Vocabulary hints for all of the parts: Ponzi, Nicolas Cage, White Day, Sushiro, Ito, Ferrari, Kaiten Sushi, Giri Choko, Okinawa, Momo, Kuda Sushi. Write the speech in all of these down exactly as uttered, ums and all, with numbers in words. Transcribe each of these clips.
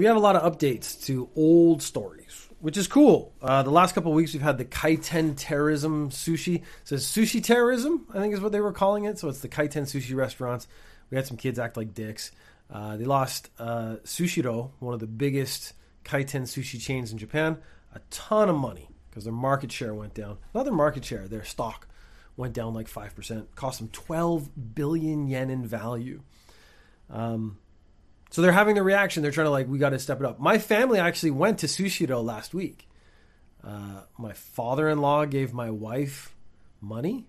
we have a lot of updates to old stories, which is cool. Uh, the last couple of weeks, we've had the Kaiten Terrorism Sushi. It says Sushi Terrorism, I think is what they were calling it. So it's the Kaiten Sushi restaurants. We had some kids act like dicks. Uh, they lost uh, Sushiro, one of the biggest Kaiten Sushi chains in Japan, a ton of money because their market share went down. Not their market share, their stock went down like five percent. Cost them twelve billion yen in value. Um, so they're having the reaction. They're trying to like, we got to step it up. My family actually went to Sushiro last week. Uh, my father-in-law gave my wife money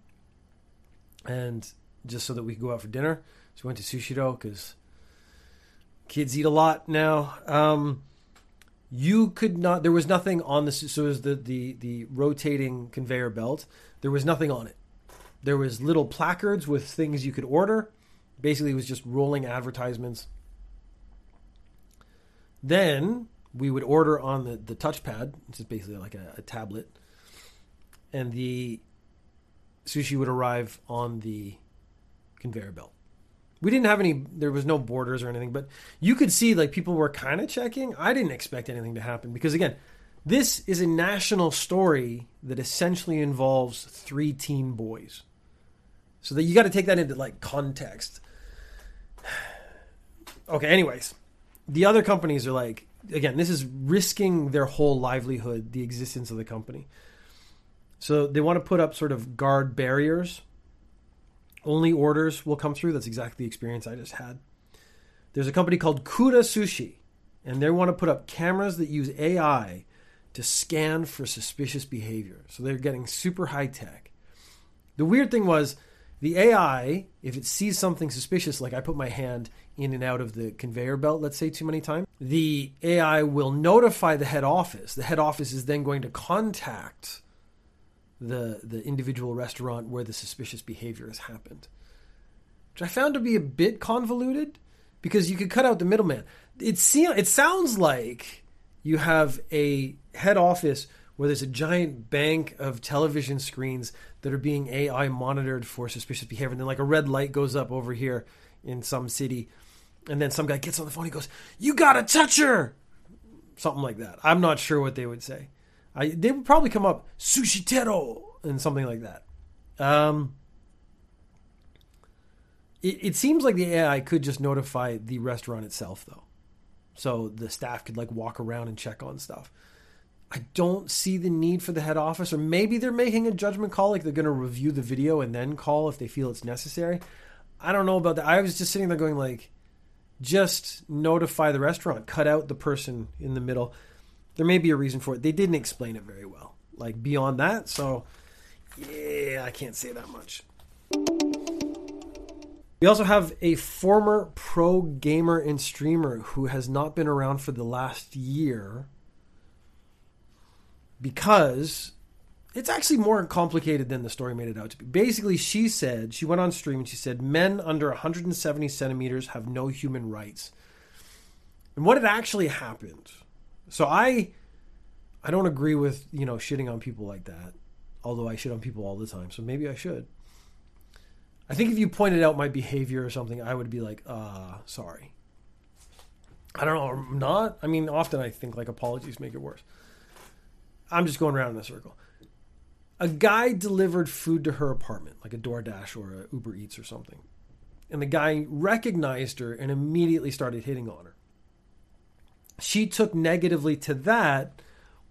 and just so that we could go out for dinner. So we went to Sushiro because kids eat a lot now. Um, you could not, there was nothing on the, so it was the, the, the rotating conveyor belt. There was nothing on it. There was little placards with things you could order. Basically, it was just rolling advertisements. Then we would order on the, the touchpad, which is basically like a, a tablet. And the sushi would arrive on the conveyor belt. We didn't have any, there was no borders or anything, but you could see like people were kind of checking. I didn't expect anything to happen because again, this is a national story that essentially involves three teen boys. So that you got to take that into like context. Okay, anyways, the other companies are like, again, this is risking their whole livelihood, the existence of the company. So they want to put up sort of guard barriers. Only orders will come through. That's exactly the experience I just had. There's a company called Kuda Sushi, and they want to put up cameras that use A I to scan for suspicious behavior. So they're getting super high tech. The weird thing was the A I, if it sees something suspicious, like I put my hand in and out of the conveyor belt, let's say too many times, the A I will notify the head office. The head office is then going to contact the the individual restaurant where the suspicious behavior has happened, which I found to be a bit convoluted because you could cut out the middleman. It se- it sounds like you have a head office where there's a giant bank of television screens that are being A I monitored for suspicious behavior. And then like a red light goes up over here in some city. And then some guy gets on the phone. He goes, "You gotta touch her." Something like that. I'm not sure what they would say. I, they would probably come up Sushitero and something like that. Um, it, it seems like the A I could just notify the restaurant itself, though, so the staff could like walk around and check on stuff. I don't see the need for the head office, or maybe they're making a judgment call, like they're going to review the video and then call if they feel it's necessary. I don't know about that. I was just sitting there going like, just notify the restaurant, cut out the person in the middle. There may be a reason for it. They didn't explain it very well, like beyond that. So, yeah, I can't say that much. We also have a former pro gamer and streamer who has not been around for the last year because it's actually more complicated than the story made it out to be. Basically, she said, she went on stream and she said, men under one hundred seventy centimeters have no human rights. And what had actually happened... So I I don't agree with, you know, shitting on people like that, although I shit on people all the time, so maybe I should. I think if you pointed out my behavior or something, I would be like, uh, sorry. I don't know, or not. I mean, often I think, like, apologies make it worse. I'm just going around in a circle. A guy delivered food to her apartment, like a DoorDash or a Uber Eats or something. And the guy recognized her and immediately started hitting on her. She took negatively to that,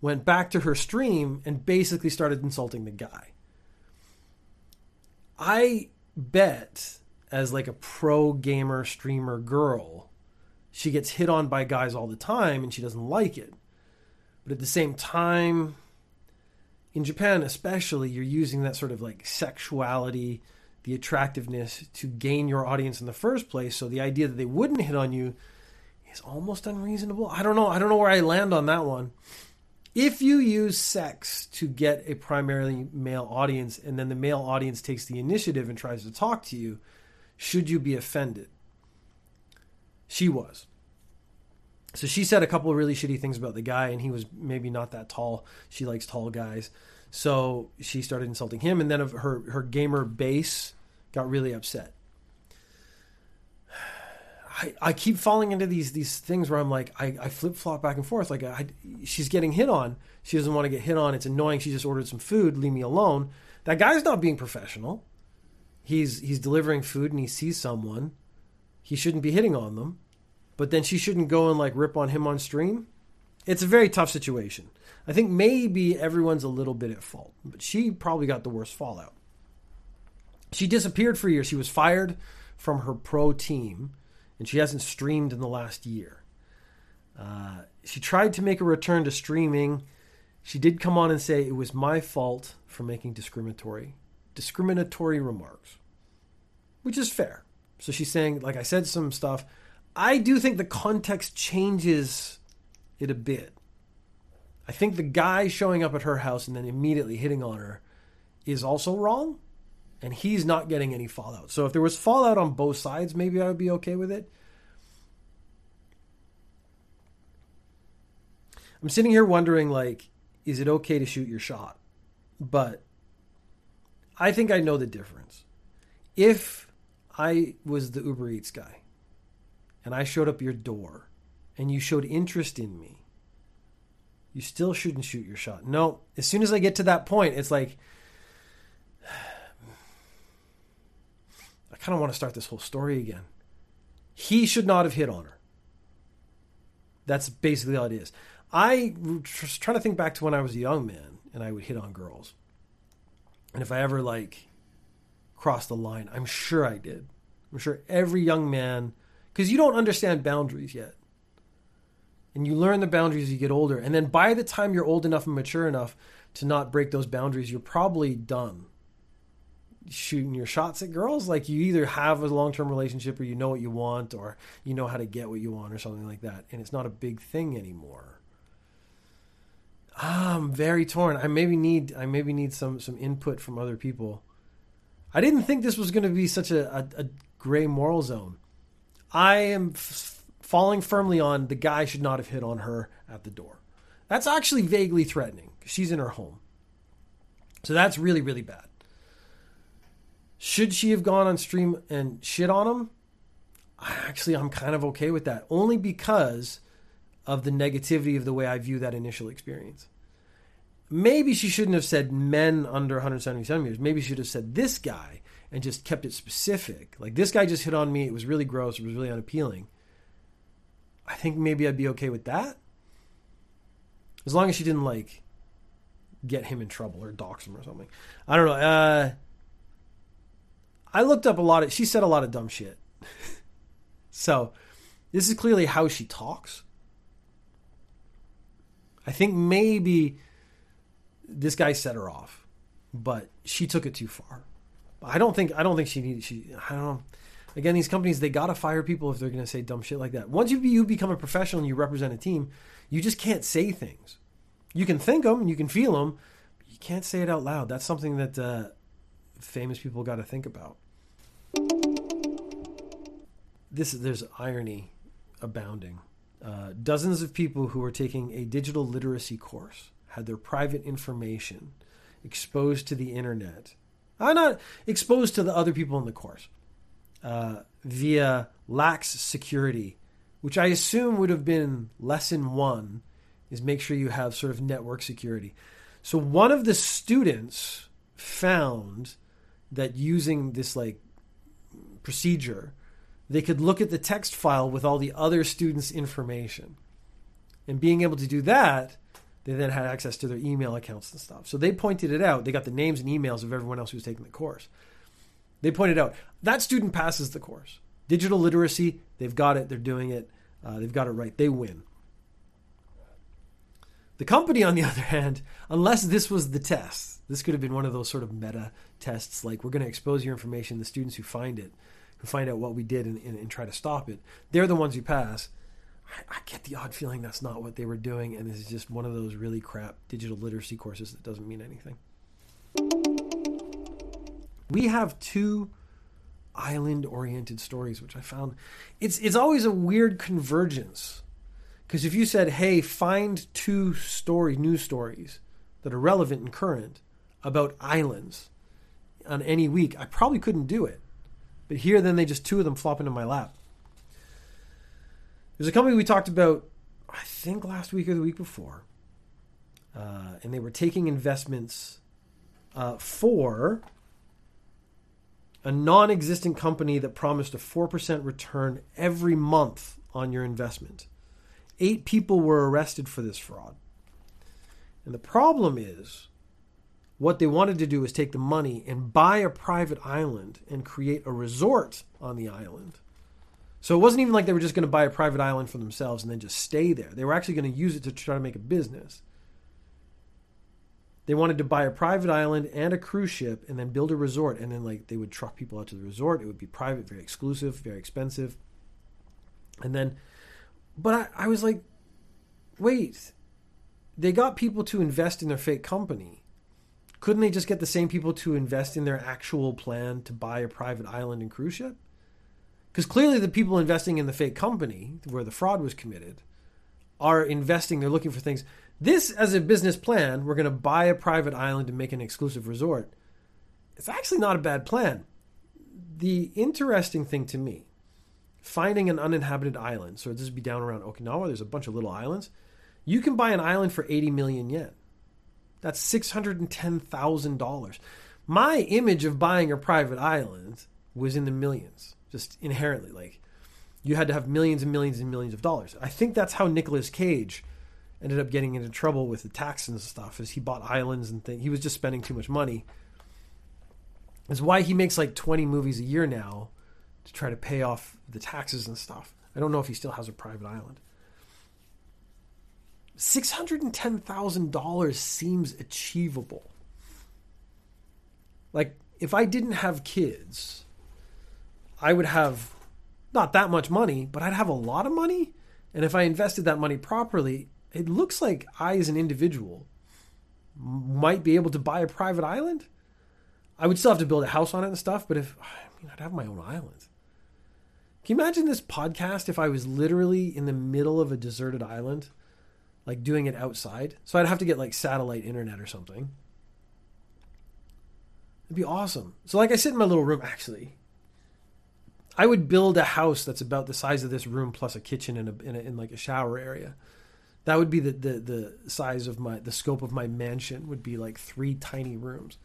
went back to her stream, and basically started insulting the guy. I bet, as like a pro gamer streamer girl, she gets hit on by guys all the time and she doesn't like it. But at the same time, in Japan especially, you're using that sort of like sexuality, the attractiveness to gain your audience in the first place. So the idea that they wouldn't hit on you is almost unreasonable. I don't know. I don't know where I land on that one. If you use sex to get a primarily male audience and then the male audience takes the initiative and tries to talk to you, should you be offended? She was. So she said a couple of really shitty things about the guy and he was maybe not that tall. She likes tall guys. So she started insulting him and then her, her gamer base got really upset. I, I keep falling into these these things where I'm like, I, I flip-flop back and forth. Like, I, she's getting hit on. She doesn't want to get hit on. It's annoying. She just ordered some food. Leave me alone. That guy's not being professional. He's he's delivering food and he sees someone. He shouldn't be hitting on them. But then she shouldn't go and, like, rip on him on stream. It's a very tough situation. I think maybe everyone's a little bit at fault. But she probably got the worst fallout. She disappeared for a year. She was fired from her pro team. And she hasn't streamed in the last year. Uh, she tried to make a return to streaming. She did come on and say, it was my fault for making discriminatory discriminatory remarks. Which is fair. So she's saying, like, I said some stuff. I do think the context changes it a bit. I think the guy showing up at her house and then immediately hitting on her is also wrong. And he's not getting any fallout. So if there was fallout on both sides, maybe I would be okay with it. I'm sitting here wondering, like, is it okay to shoot your shot? But I think I know the difference. If I was the Uber Eats guy and I showed up your door and you showed interest in me, you still shouldn't shoot your shot. No, as soon as I get to that point, it's like, I kind of want to start this whole story again. He should not have hit on her. That's basically all it is. I was trying to think back to when I was a young man and I would hit on girls. And if I ever, like, crossed the line, I'm sure I did. I'm sure every young man, because you don't understand boundaries yet. And you learn the boundaries as you get older. And then by the time you're old enough and mature enough to not break those boundaries, you're probably done shooting your shots at girls. Like, you either have a long-term relationship or you know what you want or you know how to get what you want or something like that, and it's not a big thing anymore. ah, I'm very torn. I maybe need I maybe need some some input from other people. I didn't think this was going to be such a, a, a gray moral zone. I am f- falling firmly on the guy should not have hit on her at the door. That's actually vaguely threatening. She's in her home, so that's really, really bad. Should she have gone on stream and shit on him? Actually, I'm kind of okay with that. Only because of the negativity of the way I view that initial experience. Maybe she shouldn't have said men under one hundred seventy centimeters. Maybe she should have said this guy and just kept it specific. Like, this guy just hit on me. It was really gross. It was really unappealing. I think maybe I'd be okay with that. As long as she didn't, like, get him in trouble or dox him or something. I don't know. Uh... I looked up a lot of, she said a lot of dumb shit. So this is clearly how she talks. I think maybe this guy set her off, but she took it too far. I don't think, I don't think she needed, she, I don't know. Again, these companies, they got to fire people if they're going to say dumb shit like that. Once you, be, you become a professional and you represent a team, you just can't say things. You can think them and you can feel them, but you can't say it out loud. That's something that, uh, famous people got to think about. This is, there's irony abounding. Uh, dozens of people who were taking a digital literacy course had their private information exposed to the internet. I'm not exposed to the other people in the course uh, via lax security, which I assume would have been lesson one, is make sure you have sort of network security. So one of the students found that using this, like, procedure, they could look at the text file with all the other students' information. And being able to do that, they then had access to their email accounts and stuff. So they pointed it out. They got the names and emails of everyone else who was taking the course. They pointed out, that student passes the course. Digital literacy, they've got it. They're doing it. Uh, they've got it right. They win. The company, on the other hand, unless this was the test, this could have been one of those sort of meta tests, like, we're going to expose your information, the students who find it, who find out what we did and, and, and try to stop it, they're the ones who pass. I, I get the odd feeling that's not what they were doing, and this is just one of those really crap digital literacy courses that doesn't mean anything. We have two island-oriented stories, which I found, it's it's always a weird convergence. Because if you said, hey, find two story, news stories that are relevant and current about islands on any week, I probably couldn't do it. But here, then, they just two of them flop into my lap. There's a company we talked about, I think last week or the week before, uh, and they were taking investments uh, for a non-existent company that promised a four percent return every month on your investment. Eight people were arrested for this fraud. And the problem is, what they wanted to do was take the money and buy a private island and create a resort on the island. So it wasn't even like they were just going to buy a private island for themselves and then just stay there. They were actually going to use it to try to make a business. They wanted to buy a private island and a cruise ship and then build a resort. And then like they would truck people out to the resort. It would be private, very exclusive, very expensive. And then, but I, I was like, wait, they got people to invest in their fake company. Couldn't they just get the same people to invest in their actual plan to buy a private island and cruise ship? Because clearly the people investing in the fake company where the fraud was committed are investing. They're looking for things. This, as a business plan, we're going to buy a private island and make an exclusive resort. It's actually not a bad plan. The interesting thing to me, finding an uninhabited island. So this would be down around Okinawa. There's a bunch of little islands. You can buy an island for eighty million yen. That's six hundred ten thousand dollars. My image of buying a private island was in the millions, just inherently. Like, you had to have millions and millions and millions of dollars. I think that's how Nicolas Cage ended up getting into trouble with the tax and stuff, is he bought islands and things. He was just spending too much money. That's why he makes like twenty movies a year now, to try to pay off the taxes and stuff. I don't know if he still has a private island. six hundred ten thousand dollars seems achievable. Like, if I didn't have kids, I would have not that much money, but I'd have a lot of money. And if I invested that money properly, it looks like I, as an individual, might be able to buy a private island. I would still have to build a house on it and stuff, but if, I mean, I'd have my own island. Can you imagine this podcast if I was literally in the middle of a deserted island? Like doing it outside. So I'd have to get like satellite internet or something. It'd be awesome. So like I sit in my little room, actually, I would build a house that's about the size of this room plus a kitchen and a, and, a, and like a shower area. That would be the, the the size of my, the scope of my mansion would be like three tiny rooms.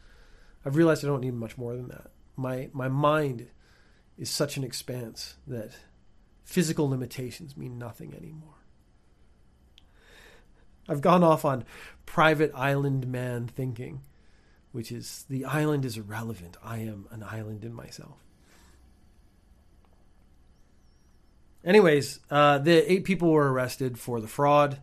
I've realized I don't need much more than that. My, my mind is such an expanse that physical limitations mean nothing anymore. I've gone off on private island man thinking, which is the island is irrelevant. I am an island in myself. Anyways, uh, the eight people were arrested for the fraud.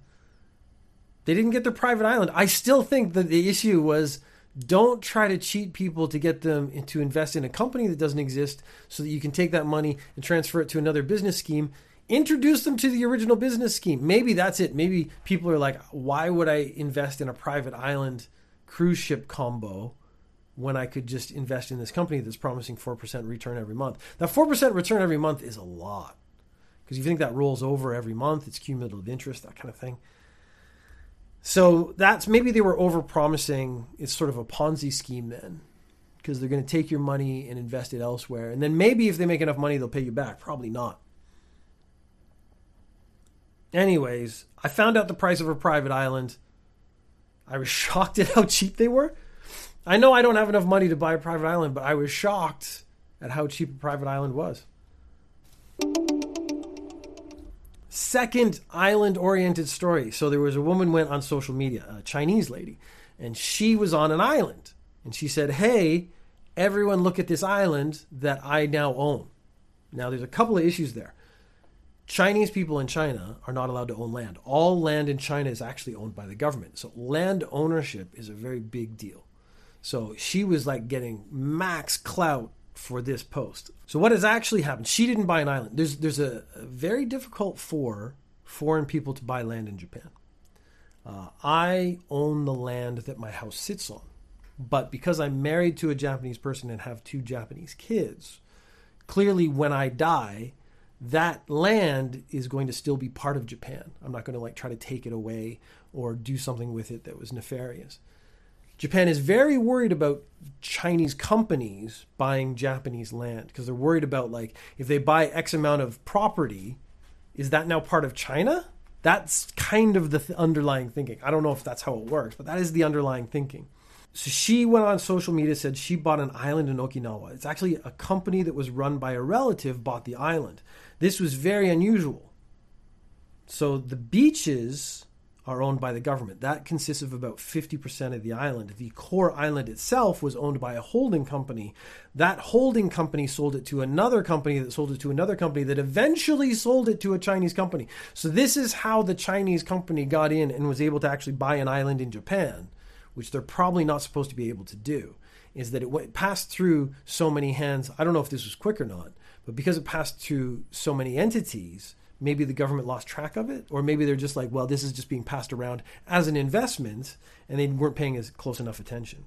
They didn't get their private island. I still think that the issue was, don't try to cheat people to get them to invest in a company that doesn't exist so that you can take that money and transfer it to another business scheme. Introduce them to the original business scheme. Maybe that's it. Maybe people are like, why would I invest in a private island cruise ship combo when I could just invest in this company that's promising four percent return every month? That four percent return every month is a lot, because you think that rolls over every month. It's cumulative interest, that kind of thing. So that's, maybe they were overpromising. It's sort of a Ponzi scheme then, because they're going to take your money and invest it elsewhere. And then maybe if they make enough money, they'll pay you back. Probably not. Anyways, I found out the price of a private island. I was shocked at how cheap they were. I know I don't have enough money to buy a private island, but I was shocked at how cheap a private island was. Second island-oriented story. So there was a woman went on social media, a Chinese lady, and she was on an island. And she said, hey, everyone look at this island that I now own. Now, there's a couple of issues there. Chinese people in China are not allowed to own land. All land in China is actually owned by the government. So land ownership is a very big deal. So she was like getting max clout for this post. So what has actually happened? She didn't buy an island. There's there's a, a very difficult for foreign people to buy land in Japan. Uh, I own the land that my house sits on. But because I'm married to a Japanese person and have two Japanese kids, clearly when I die, that land is going to still be part of Japan. I'm not going to like try to take it away or do something with it that was nefarious. Japan is very worried about Chinese companies buying Japanese land, because they're worried about like, if they buy X amount of property, is that now part of China? That's kind of the th- underlying thinking. I don't know if that's how it works, but that is the underlying thinking. So she went on social media, said she bought an island in Okinawa. It's actually a company that was run by a relative bought the island. This was very unusual. So the beaches are owned by the government. That consists of about fifty percent of the island. The core island itself was owned by a holding company. That holding company sold it to another company that sold it to another company that eventually sold it to a Chinese company. So this is how the Chinese company got in and was able to actually buy an island in Japan, which they're probably not supposed to be able to do, is that it went, passed through so many hands. I don't know if this was quick or not, but because it passed through so many entities, maybe the government lost track of it, or maybe they're just like, well, this is just being passed around as an investment, and they weren't paying as close enough attention.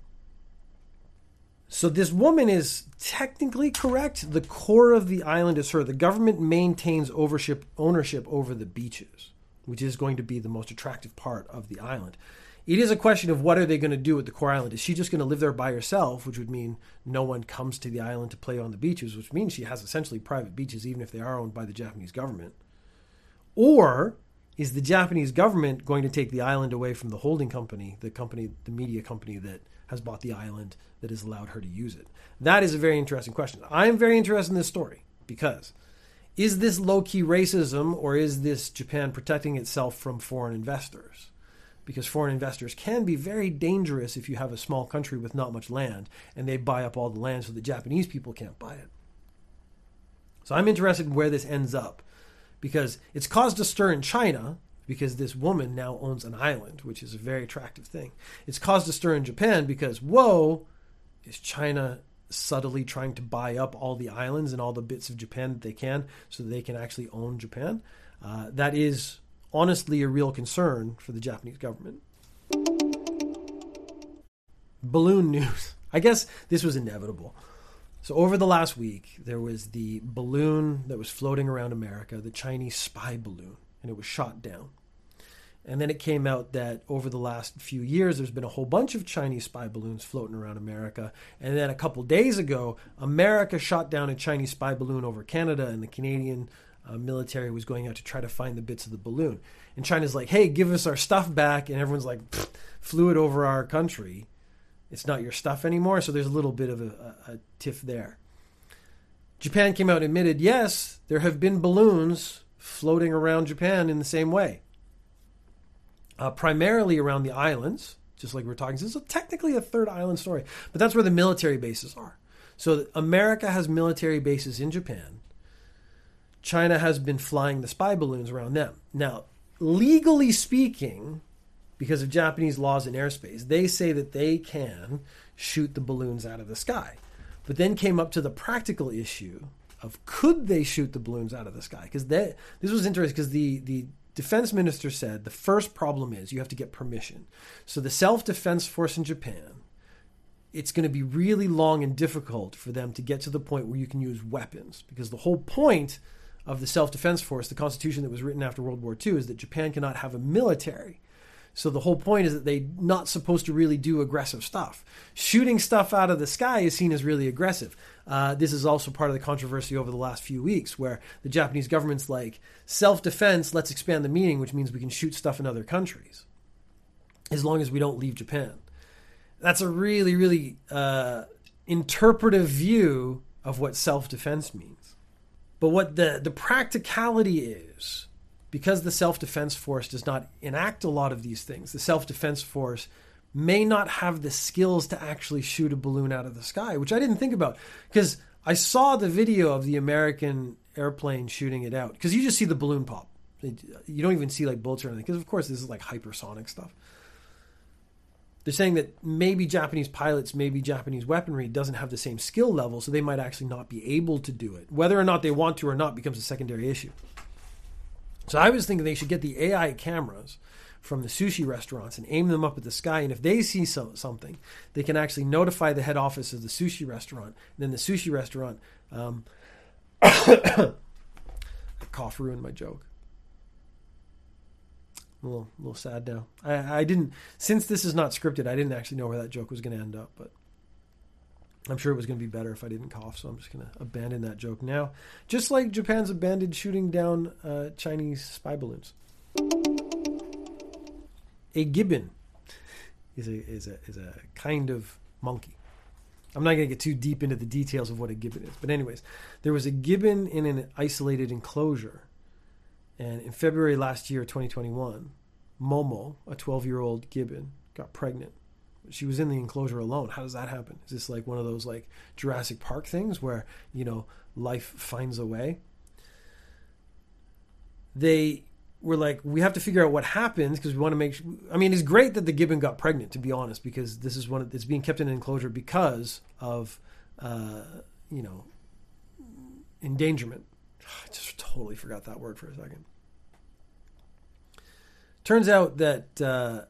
So this woman is technically correct. The core of the island is her. The government maintains overship, ownership over the beaches, which is going to be the most attractive part of the island. It is a question of what are they going to do with the core island? Is she just going to live there by herself, which would mean no one comes to the island to play on the beaches, which means she has essentially private beaches, even if they are owned by the Japanese government. Or is the Japanese government going to take the island away from the holding company, the company, the media company that has bought the island that has allowed her to use it? That is a very interesting question. I'm very interested in this story because is this low-key racism or is this Japan protecting itself from foreign investors? Because foreign investors can be very dangerous if you have a small country with not much land and they buy up all the land so the Japanese people can't buy it. So I'm interested in where this ends up, because it's caused a stir in China because this woman now owns an island, which is a very attractive thing. It's caused a stir in Japan because, whoa, is China subtly trying to buy up all the islands and all the bits of Japan that they can so they can actually own Japan? Uh, that is honestly a real concern for the Japanese government. Balloon news. I guess this was inevitable. So over the last week, there was the balloon that was floating around America, the Chinese spy balloon, and it was shot down. And then it came out that over the last few years, there's been a whole bunch of Chinese spy balloons floating around America. And then a couple days ago, America shot down a Chinese spy balloon over Canada, and the Canadian uh, military was going out to try to find the bits of the balloon. And China's like, hey, give us our stuff back. And everyone's like, flew it over our country. It's not your stuff anymore. So there's a little bit of a, a, a tiff there. Japan came out and admitted, yes, there have been balloons floating around Japan in the same way. Uh, primarily around the islands, just like we're talking. So this is technically a third island story, but that's where the military bases are. So America has military bases in Japan. China has been flying the spy balloons around them. Now, legally speaking, because of Japanese laws in airspace, they say that they can shoot the balloons out of the sky. But then came up to the practical issue of could they shoot the balloons out of the sky? Because this was interesting because the, the defense minister said the first problem is you have to get permission. So the self-defense force in Japan, it's going to be really long and difficult for them to get to the point where you can use weapons, because the whole point of the self-defense force, the constitution that was written after World War Two, is that Japan cannot have a military. So the whole point is that they're not supposed to really do aggressive stuff. Shooting stuff out of the sky is seen as really aggressive. Uh, this is also part of the controversy over the last few weeks, where the Japanese government's like, self-defense, let's expand the meaning, which means we can shoot stuff in other countries, as long as we don't leave Japan. That's a really, really uh, interpretive view of what self-defense means. But what the, the practicality is, because the self-defense force does not enact a lot of these things, the self-defense force may not have the skills to actually shoot a balloon out of the sky, which I didn't think about because I saw the video of the American airplane shooting it out, because you just see the balloon pop. You don't even see like bullets or anything, because of course this is like hypersonic stuff. They're saying that maybe Japanese pilots, maybe Japanese weaponry doesn't have the same skill level, so they might actually not be able to do it. Whether or not they want to or not becomes a secondary issue. So I was thinking they should get the A I cameras from the sushi restaurants and aim them up at the sky. And if they see so, something, they can actually notify the head office of the sushi restaurant. And then the sushi restaurant, um, the cough ruined my joke. I'm a little, a little sad now. I, I didn't, since this is not scripted, I didn't actually know where that joke was going to end up. But I'm sure it was going to be better if I didn't cough, so I'm just going to abandon that joke now. Just like Japan's abandoned shooting down uh, Chinese spy balloons. A gibbon is a is a is a kind of monkey. I'm not going to get too deep into the details of what a gibbon is, but anyways, there was a gibbon in an isolated enclosure, and in February last year, twenty twenty-one, Momo, a twelve-year-old gibbon, got pregnant. She was in the enclosure alone. How does that happen? Is this like one of those like Jurassic Park things where, you know, life finds a way? They were like, we have to figure out what happens because we want to make sure. I mean, it's great that the gibbon got pregnant, to be honest, because this is one of, it's being kept in an enclosure because of, uh, you know, endangerment. I just totally forgot that word for a second. Turns out that, uh,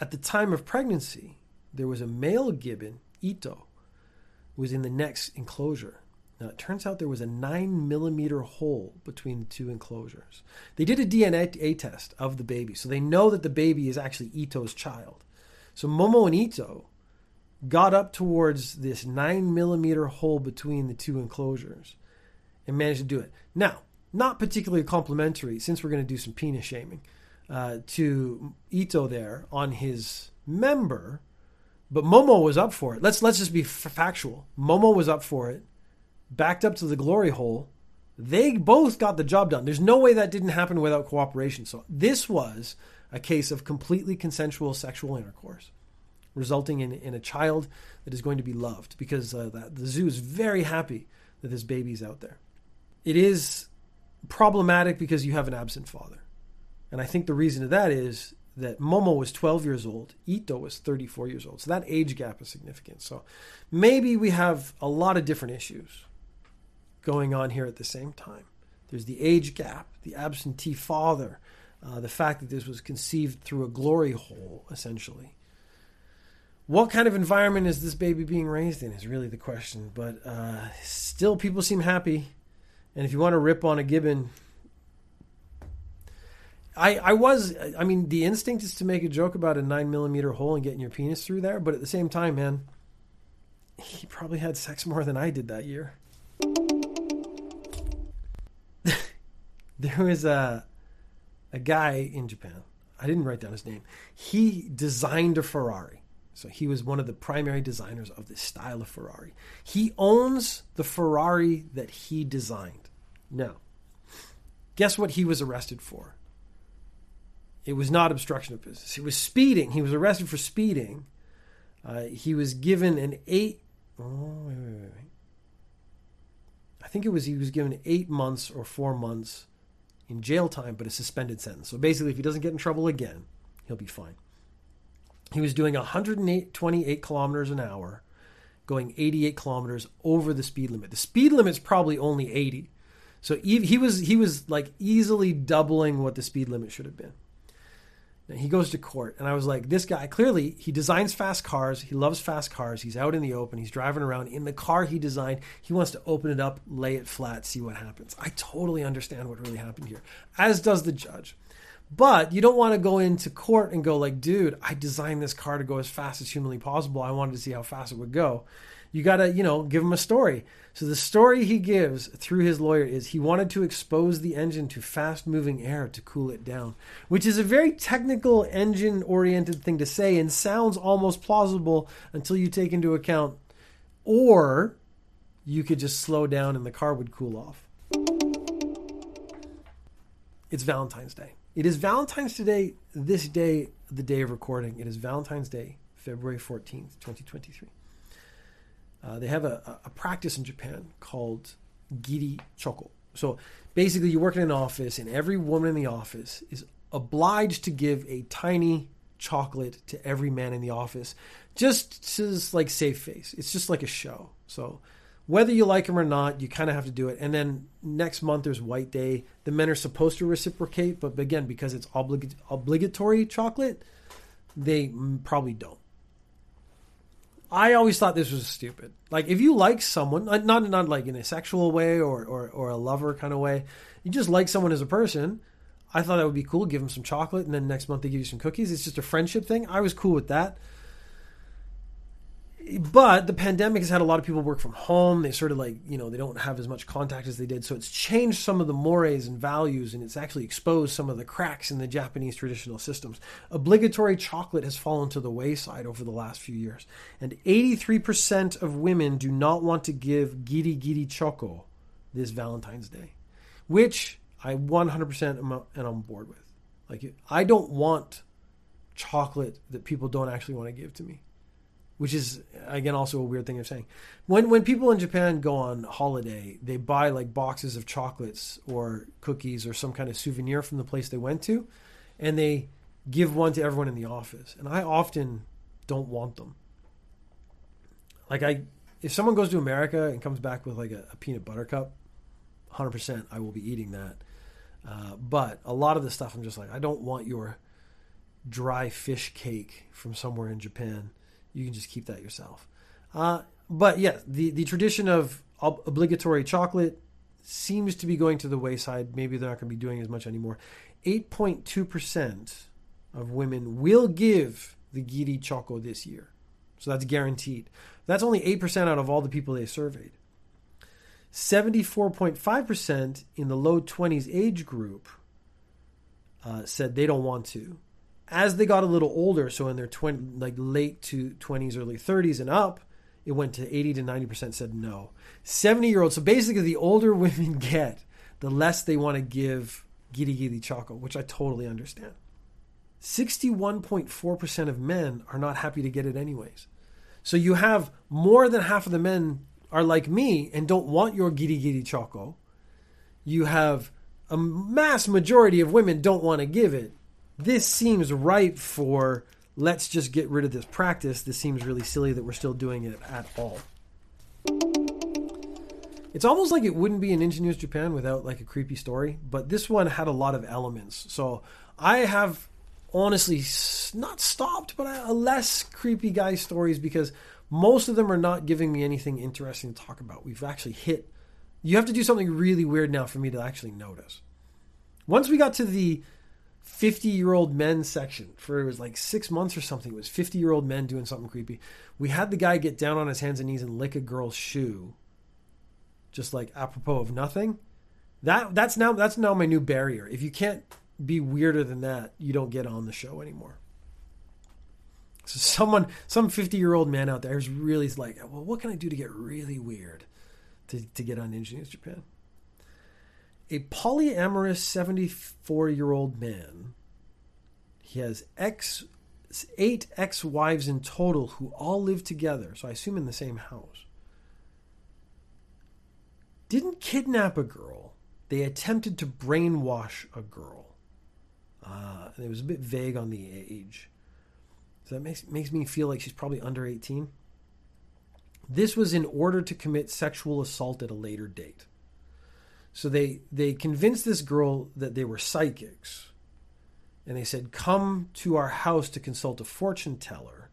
at the time of pregnancy, there was a male gibbon, Ito, who was in the next enclosure. Now, it turns out there was a nine millimeter hole between the two enclosures. They did a D N A test of the baby, so they know that the baby is actually Ito's child. So Momo and Ito got up towards this nine millimeter hole between the two enclosures and managed to do it. Now, not particularly complimentary, since we're going to do some penis shaming. Uh, to Ito there on his member, but Momo was up for it. Let's let's just be f- factual. Momo was up for it, backed up to the glory hole. They both got the job done. There's no way that didn't happen without cooperation. So this was a case of completely consensual sexual intercourse, resulting in, in a child that is going to be loved because uh, that, the zoo is very happy that this baby's out there. It is problematic because you have an absent father. And I think the reason to that is that Momo was twelve years old. Ito was thirty-four years old. So that age gap is significant. So maybe we have a lot of different issues going on here at the same time. There's the age gap, the absentee father, uh, the fact that this was conceived through a glory hole, essentially. What kind of environment is this baby being raised in is really the question. But uh, still, people seem happy. And if you want to rip on a gibbon... I, I was, I mean, the instinct is to make a joke about a nine millimeter hole and getting your penis through there. But at the same time, man, he probably had sex more than I did that year. There was a, a guy in Japan. I didn't write down his name. He designed a Ferrari. So he was one of the primary designers of this style of Ferrari. He owns the Ferrari that he designed. Now, guess what he was arrested for? It was not obstruction of business. He was speeding. He was arrested for speeding. Uh, he was given an eight... Oh, wait, wait, wait, wait. I think it was he was given eight months or four months in jail time, but a suspended sentence. So basically, if he doesn't get in trouble again, he'll be fine. He was doing one hundred twenty-eight kilometers an hour, going eighty-eight kilometers over the speed limit. The speed limit's probably only eighty. So he was he was like easily doubling what the speed limit should have been. And he goes to court, and I was like, this guy, clearly, he designs fast cars. He loves fast cars. He's out in the open. He's driving around in the car he designed. He wants to open it up, lay it flat, see what happens. I totally understand what really happened here, as does the judge. But you don't want to go into court and go like, dude, I designed this car to go as fast as humanly possible. I wanted to see how fast it would go. You got to, you know, give him a story. So the story he gives through his lawyer is he wanted to expose the engine to fast-moving air to cool it down, which is a very technical engine-oriented thing to say and sounds almost plausible until you take into account, or you could just slow down and the car would cool off. It's Valentine's Day. It is Valentine's today, this day, the day of recording. It is Valentine's Day, February fourteenth, twenty twenty-three. Uh, they have a, a practice in Japan called Giri Choko. So basically you work in an office and every woman in the office is obliged to give a tiny chocolate to every man in the office just to like save face. It's just like a show. So whether you like them or not, you kind of have to do it. And then next month there's White Day. The men are supposed to reciprocate, but again, because it's oblig- obligatory chocolate, they probably don't. I always thought this was stupid. Like, if you like someone, not not like in a sexual way or, or, or a lover kind of way, you just like someone as a person, I thought that would be cool. Give them some chocolate, and then next month they give you some cookies. It's just a friendship thing. I was cool with that. But the pandemic has had a lot of people work from home. They sort of like, you know, they don't have as much contact as they did. So it's changed some of the mores and values, and it's actually exposed some of the cracks in the Japanese traditional systems. Obligatory chocolate has fallen to the wayside over the last few years. And eighty-three percent of women do not want to give Giri Giri Choko this Valentine's Day, which I one hundred percent am on board with. Like, I don't want chocolate that people don't actually want to give to me. Which is, again, also a weird thing of saying. When when people in Japan go on holiday, they buy like boxes of chocolates or cookies or some kind of souvenir from the place they went to, and they give one to everyone in the office. And I often don't want them. Like, I, if someone goes to America and comes back with like a, a peanut butter cup, one hundred percent I will be eating that. Uh, but a lot of the stuff I'm just like, I don't want your dry fish cake from somewhere in Japan. You can just keep that yourself. Uh, but yeah, the, the tradition of ob- obligatory chocolate seems to be going to the wayside. Maybe they're not going to be doing as much anymore. eight point two percent of women will give the Giri Choko this year. So that's guaranteed. That's only eight percent out of all the people they surveyed. seventy-four point five percent in the low twenties age group uh, said they don't want to. As they got a little older, so in their twenty, like late to twenties, early thirties and up, it went to eighty to ninety percent said no. seventy-year-olds, so basically the older women get, the less they want to give Giri Giri Choko, which I totally understand. sixty-one point four percent of men are not happy to get it anyways. So you have more than half of the men are like me and don't want your Giri Giri Choko. You have a mass majority of women don't want to give it. This seems ripe for, let's just get rid of this practice. This seems really silly that we're still doing it at all. It's almost like it wouldn't be an Engineers Japan without like a creepy story, but this one had a lot of elements. So I have honestly not stopped, but I, less creepy guy stories because most of them are not giving me anything interesting to talk about. We've actually hit, you have to do something really weird now for me to actually notice. Once we got to the fifty-year-old men section for it was like six months or something. It was fifty-year-old men doing something creepy. We had the guy get down on his hands and knees and lick a girl's shoe, just like apropos of nothing. That that's now that's now my new barrier. If you can't be weirder than that, you don't get on the show anymore. So someone, some fifty-year-old man out there is really like, well, what can I do to get really weird to to get on Engineers Japan? A polyamorous seventy-four-year-old man, he has ex, eight ex-wives in total who all live together, so I assume in the same house, didn't kidnap a girl. They attempted to brainwash a girl. Uh, and it was a bit vague on the age. So that makes, makes me feel like she's probably under eighteen. This was in order to commit sexual assault at a later date. So they, they convinced this girl that they were psychics. And they said, come to our house to consult a fortune teller.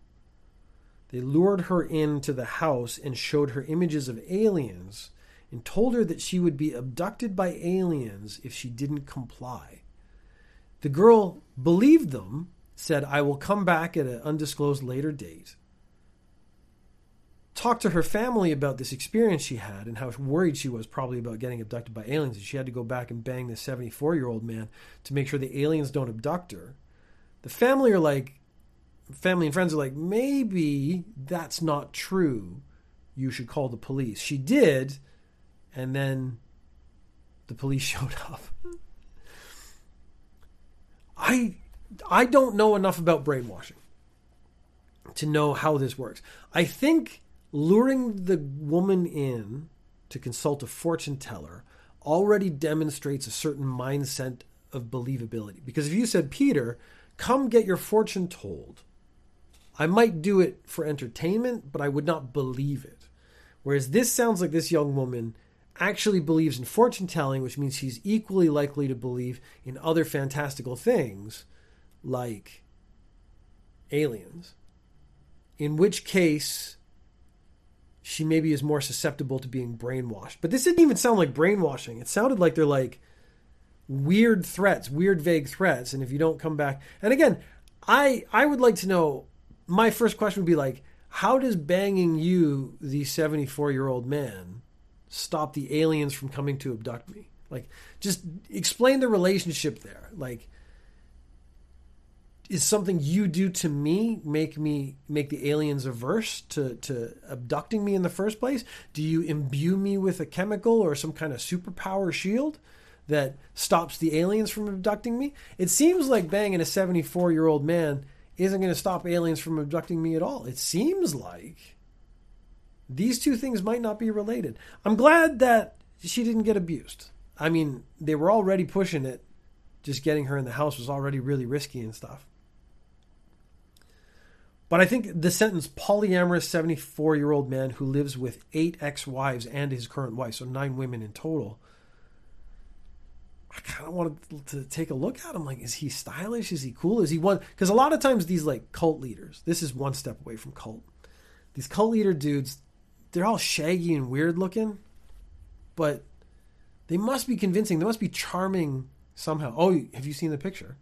They lured her into the house and showed her images of aliens and told her that she would be abducted by aliens if she didn't comply. The girl believed them, said, I will come back at an undisclosed later date. Talked to her family about this experience she had and how worried she was probably about getting abducted by aliens. And she had to go back and bang this seventy-four-year-old man to make sure the aliens don't abduct her. The family are like, family and friends are like, maybe that's not true. You should call the police. She did, and then the police showed up. I I don't know enough about brainwashing to know how this works. I think luring the woman in to consult a fortune teller already demonstrates a certain mindset of believability. Because if you said, Peter, come get your fortune told, I might do it for entertainment, but I would not believe it. Whereas this sounds like this young woman actually believes in fortune telling, which means she's equally likely to believe in other fantastical things like aliens. In which case, she maybe is more susceptible to being brainwashed. But this didn't even sound like brainwashing. It sounded like they're like weird threats, weird vague threats. And if you don't come back... And again, I I would like to know... My first question would be like, How does banging you, the seventy-four-year-old man, stop the aliens from coming to abduct me? Like, just explain the relationship there. Like, is something you do to me make me make the aliens averse to, to abducting me in the first place? Do you imbue me with a chemical or some kind of superpower shield that stops the aliens from abducting me? It seems like banging a seventy-four-year-old man isn't going to stop aliens from abducting me at all. It seems like these two things might not be related. I'm glad that she didn't get abused. I mean, they were already pushing it. Just getting her in the house was already really risky and stuff. But I think the sentence, polyamorous seventy-four-year-old man who lives with eight ex-wives and his current wife, so nine women in total, I kind of wanted to take a look at him. Like, is he stylish? Is he cool? Is he one? Because a lot of times these, like, cult leaders, this is one step away from cult. These cult leader dudes, they're all shaggy and weird looking, but they must be convincing. They must be charming somehow. Oh, have you seen the picture?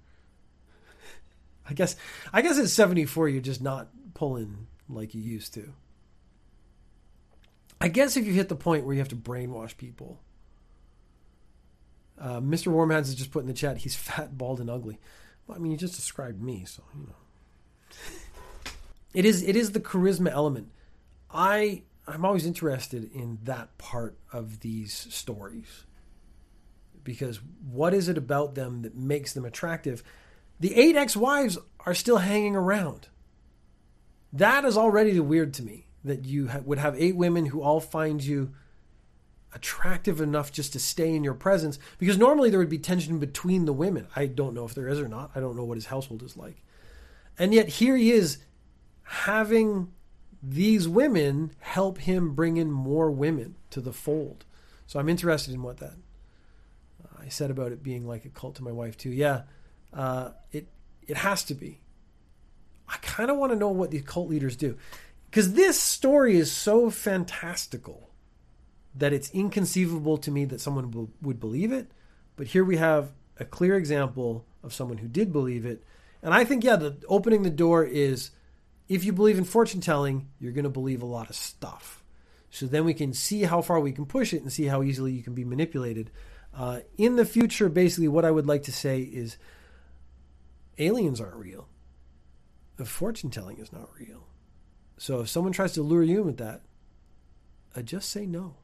I guess I guess at seventy-four, you're just not pulling like you used to. I guess if you hit the point where you have to brainwash people. Uh, Mister Warmhands is just put in the chat, he's fat, bald, and ugly. Well, I mean, you just described me, so, you know. It is it is the charisma element. I, I'm always interested in that part of these stories. Because what is it about them that makes them attractive? The eight ex-wives are still hanging around. That is already weird to me, that you ha- would have eight women who all find you attractive enough just to stay in your presence, because normally there would be tension between the women. I don't know if there is or not. I don't know what his household is like. And yet here he is having these women help him bring in more women to the fold. So I'm interested in what that... I said about it being like a cult to my wife too. Yeah, uh, it it has to be. I kind of want to know what these cult leaders do, because this story is so fantastical that it's inconceivable to me that someone b- would believe it. But here we have a clear example of someone who did believe it. And I think, yeah, the opening the door is, if you believe in fortune telling, you're going to believe a lot of stuff. So then we can see how far we can push it and see how easily you can be manipulated. Uh, in the future, basically, what I would like to say is aliens aren't real. The fortune-telling is not real. So if someone tries to lure you with that, uh, just say no.